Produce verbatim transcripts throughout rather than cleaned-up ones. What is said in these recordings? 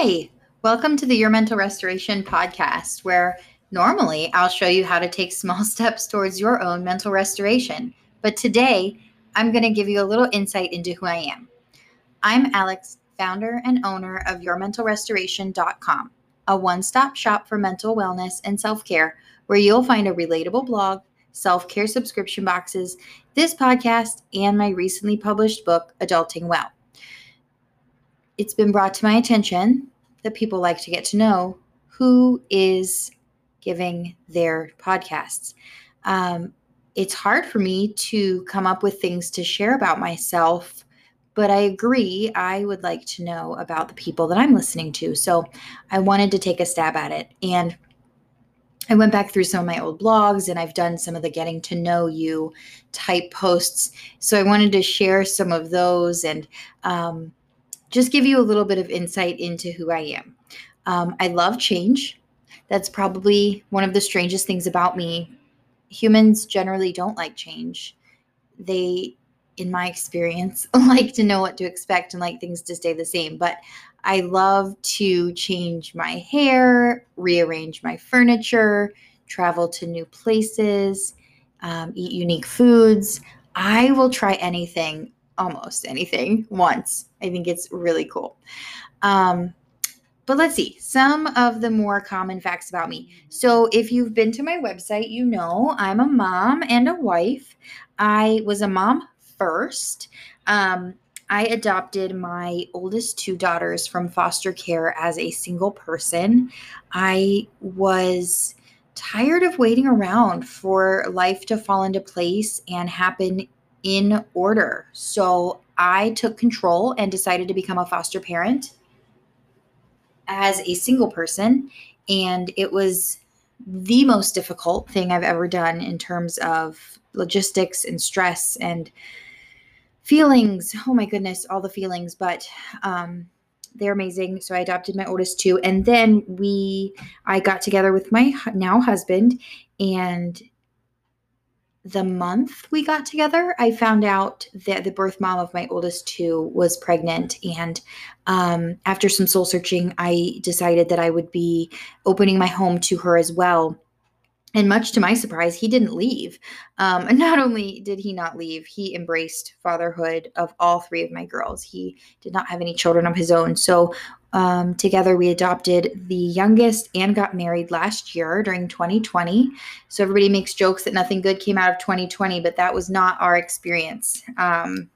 Hi, welcome to the Your Mental Restoration podcast, where normally I'll show you how to take small steps towards your own mental restoration. But today, I'm going to give you a little insight into who I am. I'm Alyx, founder and owner of your mental restoration dot com, a one-stop shop for mental wellness and self-care, where you'll find a relatable blog, self-care subscription boxes, this podcast, and my recently published book, Adulting Well. It's been brought to my attention that people like to get to know who is giving their podcasts. Um, it's hard for me to come up with things to share about myself, but I agree I would like to know about the people that I'm listening to. So I wanted to take a stab at it. And I went back through some of my old blogs, and I've done some of the getting to know you type posts. So I wanted to share some of those and, um, just give you a little bit of insight into who I am. Um, I love change. That's probably one of the strangest things about me. Humans generally don't like change. They, in my experience, like to know what to expect and like things to stay the same. But I love to change my hair, rearrange my furniture, travel to new places, um, eat unique foods. I will try anything. Almost anything once. I think it's really cool. Um, but let's see some of the more common facts about me. So if you've been to my website, you know I'm a mom and a wife. I was a mom first. Um, I adopted my oldest two daughters from foster care as a single person. I was tired of waiting around for life to fall into place and happen in order. So I took control and decided to become a foster parent as a single person. And it was the most difficult thing I've ever done in terms of logistics and stress and feelings. Oh my goodness, all the feelings, but um, they're amazing. So I adopted my oldest two. And then we, I got together with my now husband, and the month we got together, I found out that the birth mom of my oldest two was pregnant. And um, after some soul searching, I decided that I would be opening my home to her as well. And much to my surprise, he didn't leave. Um, and not only did he not leave, he embraced fatherhood of all three of my girls. He did not have any children of his own. So um, together we adopted the youngest and got married last year during twenty twenty. So everybody makes jokes that nothing good came out of twenty twenty, but that was not our experience. Um,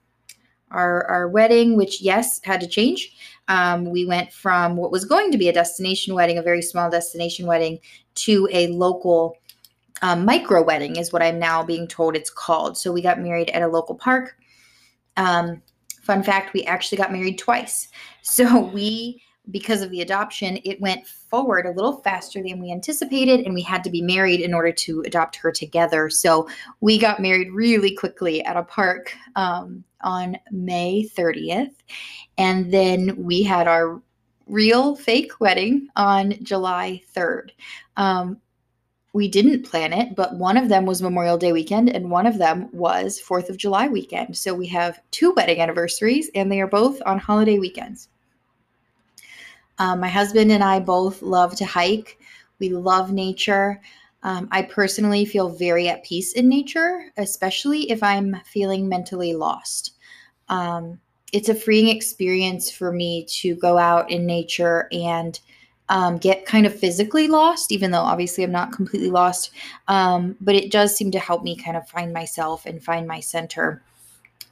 our, our wedding, which yes, had to change. Um, we went from what was going to be a destination wedding, a very small destination wedding, to a local Um, micro wedding is what I'm now being told it's called. So we got married at a local park. Um, fun fact, we actually got married twice. So we, because of the adoption, it went forward a little faster than we anticipated, and we had to be married in order to adopt her together. So we got married really quickly at a park um, on May thirtieth. And then we had our real fake wedding on July third. Um, We didn't plan it, but one of them was Memorial Day weekend and one of them was fourth of July weekend. So we have two wedding anniversaries, and they are both on holiday weekends. Um, my husband and I both love to hike. We love nature. Um, I personally feel very at peace in nature, especially if I'm feeling mentally lost. Um, it's a freeing experience for me to go out in nature and Um, get kind of physically lost, even though obviously I'm not completely lost. Um, but it does seem to help me kind of find myself and find my center.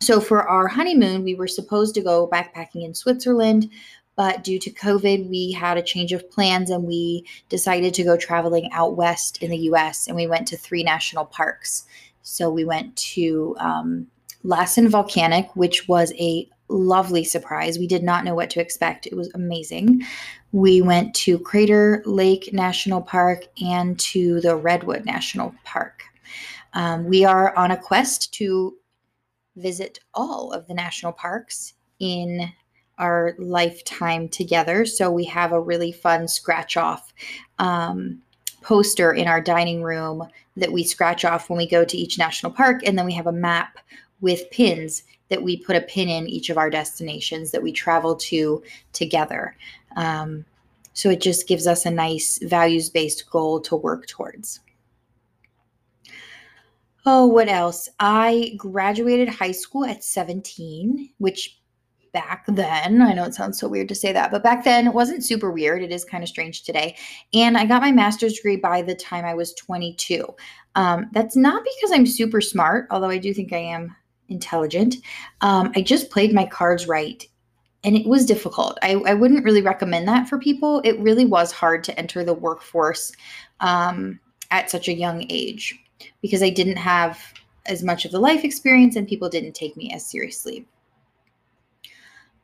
So for our honeymoon, we were supposed to go backpacking in Switzerland, but due to COVID, we had a change of plans and we decided to go traveling out west in the U S, and we went to three national parks. So we went to um, Lassen Volcanic, which was a lovely surprise. We did not know what to expect. It was amazing. We went to Crater Lake National Park and to the Redwood National Park. Um, we are on a quest to visit all of the national parks in our lifetime together. So we have a really fun scratch off um, poster in our dining room that we scratch off when we go to each national park. And then we have a map with pins that we put a pin in each of our destinations that we travel to together. Um, so it just gives us a nice values-based goal to work towards. Oh, what else? I graduated high school at seventeen, which back then, I know it sounds so weird to say that, but back then it wasn't super weird. It is kind of strange today. And I got my master's degree by the time I was twenty-two. Um, that's not because I'm super smart, although I do think I am intelligent. Um, I just played my cards right. And it was difficult. I, I wouldn't really recommend that for people. It really was hard to enter the workforce um, at such a young age because I didn't have as much of the life experience and people didn't take me as seriously.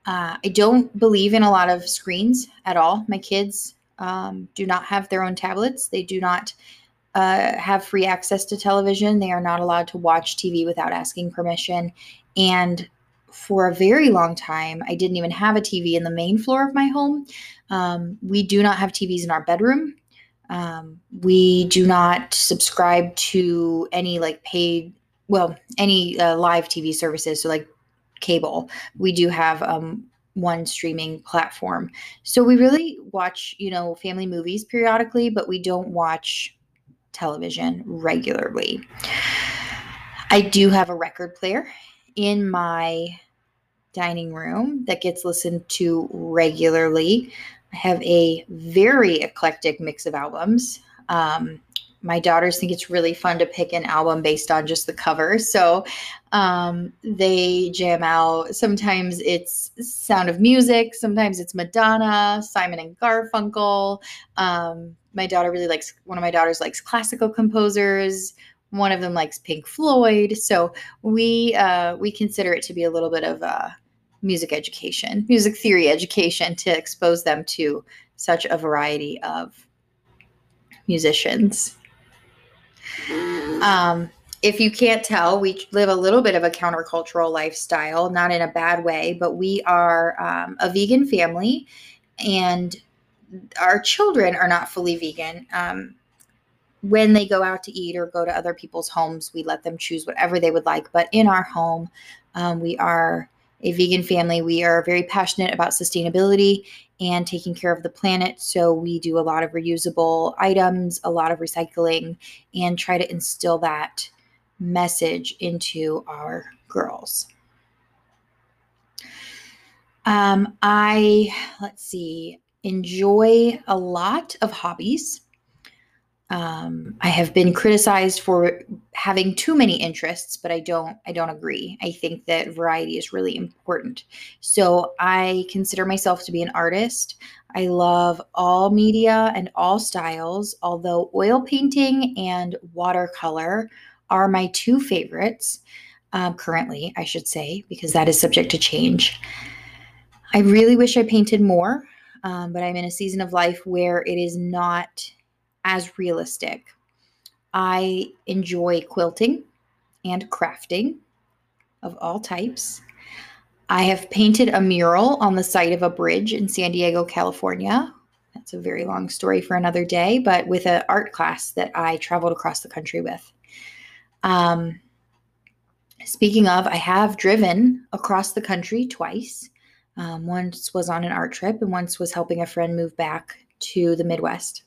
Uh, I don't believe in a lot of screens at all. My kids um, do not have their own tablets. They do not uh, have free access to television. They are not allowed to watch T V without asking permission. And for a very long time, I didn't even have a T V in the main floor of my home. Um, we do not have T Vs in our bedroom. Um, we do not subscribe to any like paid, well, any uh, live T V services. So like cable, we do have um, one streaming platform. So we really watch, you know, family movies periodically, but we don't watch television regularly. I do have a record player in my dining room that gets listened to regularly. I have a very eclectic mix of albums. Um, my daughters think it's really fun to pick an album based on just the cover. So um, they jam out. Sometimes it's Sound of Music. Sometimes it's Madonna, Simon and Garfunkel. Um, my daughter really likes, one of my daughters likes classical composers. One of them likes Pink Floyd. So we uh, we consider it to be a little bit of uh, music education, music theory education, to expose them to such a variety of musicians. Um, if you can't tell, we live a little bit of a countercultural lifestyle, not in a bad way, but we are um, a vegan family, and our children are not fully vegan. Um, When they go out to eat or go to other people's homes, we let them choose whatever they would like. But in our home, um, we are a vegan family. We are very passionate about sustainability and taking care of the planet. So we do a lot of reusable items, a lot of recycling, and try to instill that message into our girls. Um, I, let's see, enjoy a lot of hobbies. Um, I have been criticized for having too many interests, but I don't, I don't agree. I think that variety is really important. So I consider myself to be an artist. I love all media and all styles, although oil painting and watercolor are my two favorites, um, currently, I should say, because that is subject to change. I really wish I painted more, um, but I'm in a season of life where it is not as realistic. I enjoy quilting and crafting of all types. I have painted a mural on the side of a bridge in San Diego, California. That's a very long story for another day, but with an art class that I traveled across the country with. Um, speaking of, I have driven across the country twice. Um, once was on an art trip and once was helping a friend move back to the Midwest.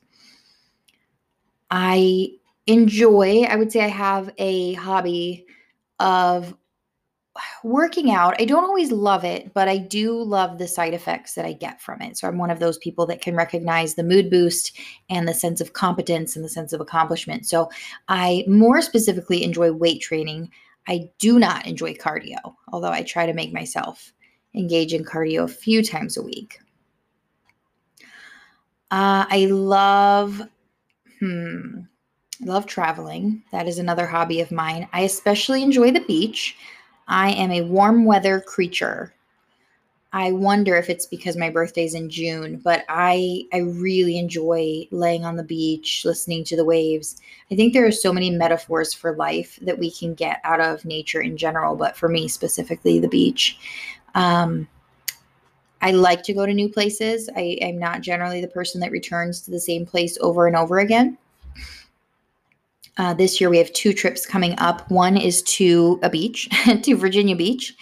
I enjoy, I would say I have a hobby of working out. I don't always love it, but I do love the side effects that I get from it. So I'm one of those people that can recognize the mood boost and the sense of competence and the sense of accomplishment. So I more specifically enjoy weight training. I do not enjoy cardio, although I try to make myself engage in cardio a few times a week. Uh, I love... Hmm. I love traveling. That is another hobby of mine. I especially enjoy the beach. I am a warm weather creature. I wonder if it's because my birthday's in June, but I, I really enjoy laying on the beach, listening to the waves. I think there are so many metaphors for life that we can get out of nature in general, but for me specifically, the beach. Um, I like to go to new places. I am not generally the person that returns to the same place over and over again. Uh, this year we have two trips coming up. One is to a beach, to Virginia Beach,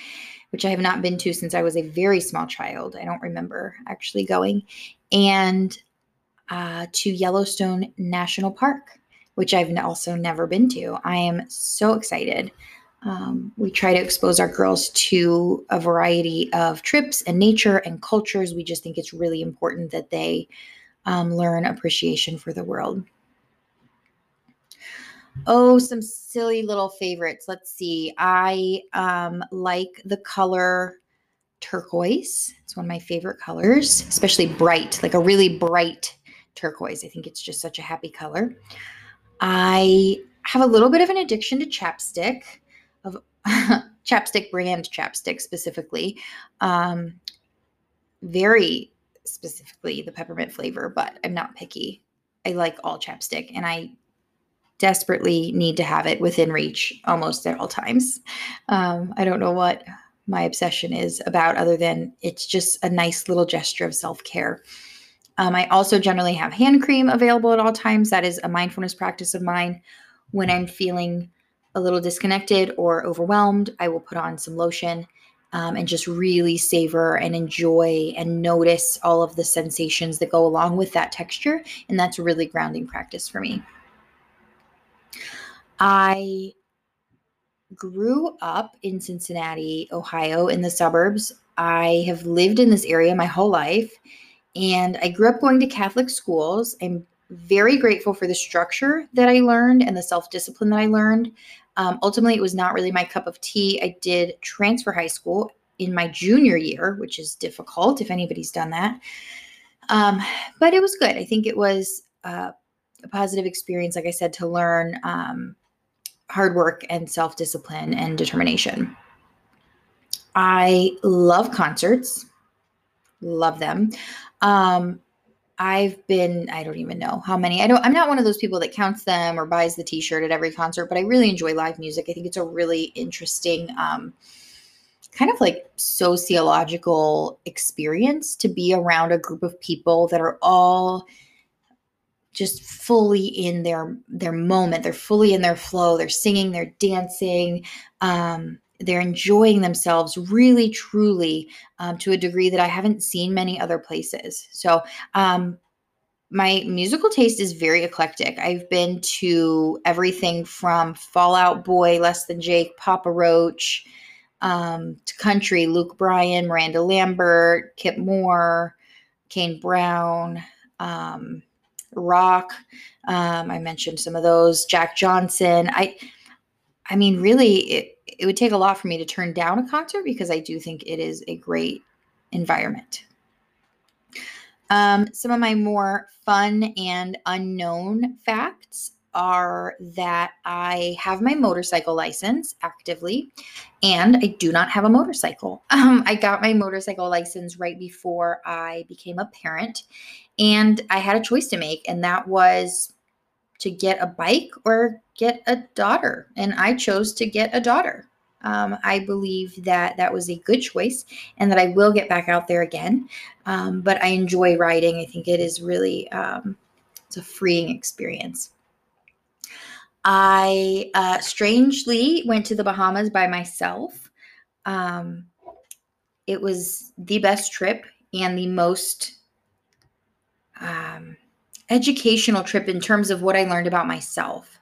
which I have not been to since I was a very small child. I don't remember actually going. and uh, to Yellowstone National Park, which I've also never been to. I am so excited. Um, we try to expose our girls to a variety of trips and nature and cultures. We just think it's really important that they um, learn appreciation for the world. Oh, some silly little favorites. Let's see. I um, like the color turquoise. It's one of my favorite colors, especially bright, like a really bright turquoise. I think it's just such a happy color. I have a little bit of an addiction to chapstick, of chapstick brand chapstick specifically. Um, very specifically the peppermint flavor, but I'm not picky. I like all chapstick, and I desperately need to have it within reach almost at all times. Um, I don't know what my obsession is about, other than it's just a nice little gesture of self-care. Um, I also generally have hand cream available at all times. That is a mindfulness practice of mine. When I'm feeling a little disconnected or overwhelmed, I will put on some lotion um, and just really savor and enjoy and notice all of the sensations that go along with that texture. And that's a really grounding practice for me. I grew up in Cincinnati, Ohio, in the suburbs. I have lived in this area my whole life, and I grew up going to Catholic schools. I'm very grateful for the structure that I learned and the self-discipline that I learned. Um, ultimately, it was not really my cup of tea. I did transfer high school in my junior year, which is difficult if anybody's done that. Um, but it was good. I think it was uh, a positive experience, like I said, to learn um, hard work and self-discipline and determination. I love concerts. Love them. Um, I've been, I don't even know how many. I don't, I'm not one of those people that counts them or buys the t-shirt at every concert, but I really enjoy live music. I think it's a really interesting, um, kind of like sociological experience to be around a group of people that are all just fully in their, their moment. They're fully in their flow. They're singing, they're dancing. Um, They're enjoying themselves really, truly um, to a degree that I haven't seen many other places. So um, my musical taste is very eclectic. I've been to everything from Fallout Boy, Less Than Jake, Papa Roach, um, to country, Luke Bryan, Miranda Lambert, Kip Moore, Kane Brown, um, rock. Um, I mentioned some of those. Jack Johnson. I, I mean, really, it, It would take a lot for me to turn down a concert, because I do think it is a great environment. Um, some of my more fun and unknown facts are that I have my motorcycle license actively, and I do not have a motorcycle. Um, I got my motorcycle license right before I became a parent, and I had a choice to make, and that was to get a bike or get a daughter. And I chose to get a daughter. Um, I believe that that was a good choice and that I will get back out there again. Um, but I enjoy riding. I think it is really, um, it's a freeing experience. I uh, strangely went to the Bahamas by myself. Um, it was the best trip and the most um, educational trip in terms of what I learned about myself.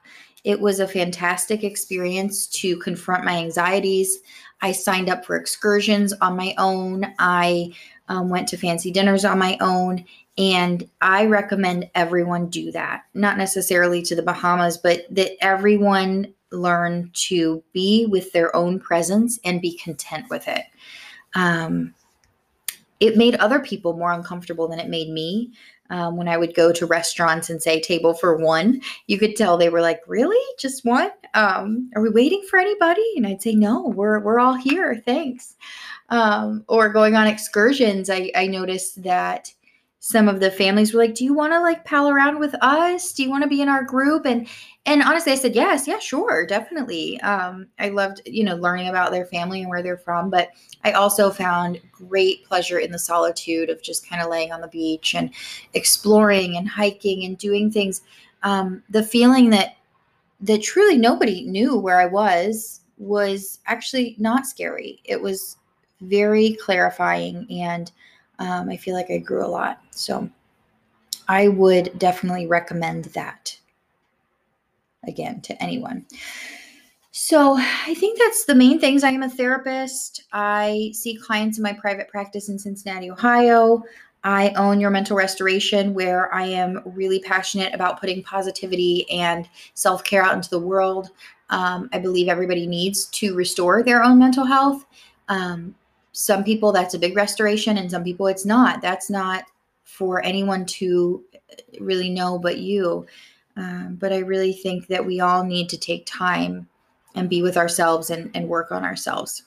It was a fantastic experience to confront my anxieties. I signed up for excursions on my own. I um, went to fancy dinners on my own, and I recommend everyone do that. Not necessarily to the Bahamas, but that everyone learn to be with their own presence and be content with it. Um, it made other people more uncomfortable than it made me. Um, when I would go to restaurants and say table for one, you could tell they were like, really? Just one? Um, are we waiting for anybody? And I'd say, no, we're, we're all here. Thanks. Um, or going on excursions. I, I noticed that some of the families were like, do you want to like pal around with us? Do you want to be in our group? And, and honestly, I said, yes, yeah, sure. Definitely. Um, I loved, you know, learning about their family and where they're from, but I also found great pleasure in the solitude of just kind of laying on the beach and exploring and hiking and doing things. Um, the feeling that, that truly nobody knew where I was, was actually not scary. It was very clarifying and Um, I feel like I grew a lot. So I would definitely recommend that again to anyone. So I think that's the main things. I am a therapist. I see clients in my private practice in Cincinnati, Ohio. I own Your Mental Restoration, where I am really passionate about putting positivity and self-care out into the world. Um, I believe everybody needs to restore their own mental health. Um, some people, that's a big restoration, and some people it's not. That's not for anyone to really know but you. Um, but I really think that we all need to take time and be with ourselves and, and work on ourselves.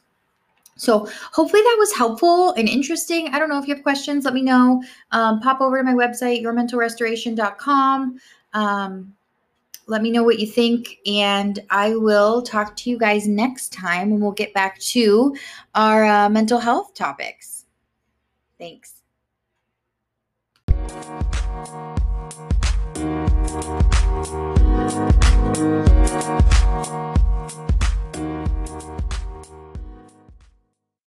So hopefully that was helpful and interesting. I don't know if you have questions, let me know. Um, pop over to my website, your mental restoration dot com. Um, let me know what you think, and I will talk to you guys next time, and we'll get back to our uh, mental health topics. Thanks.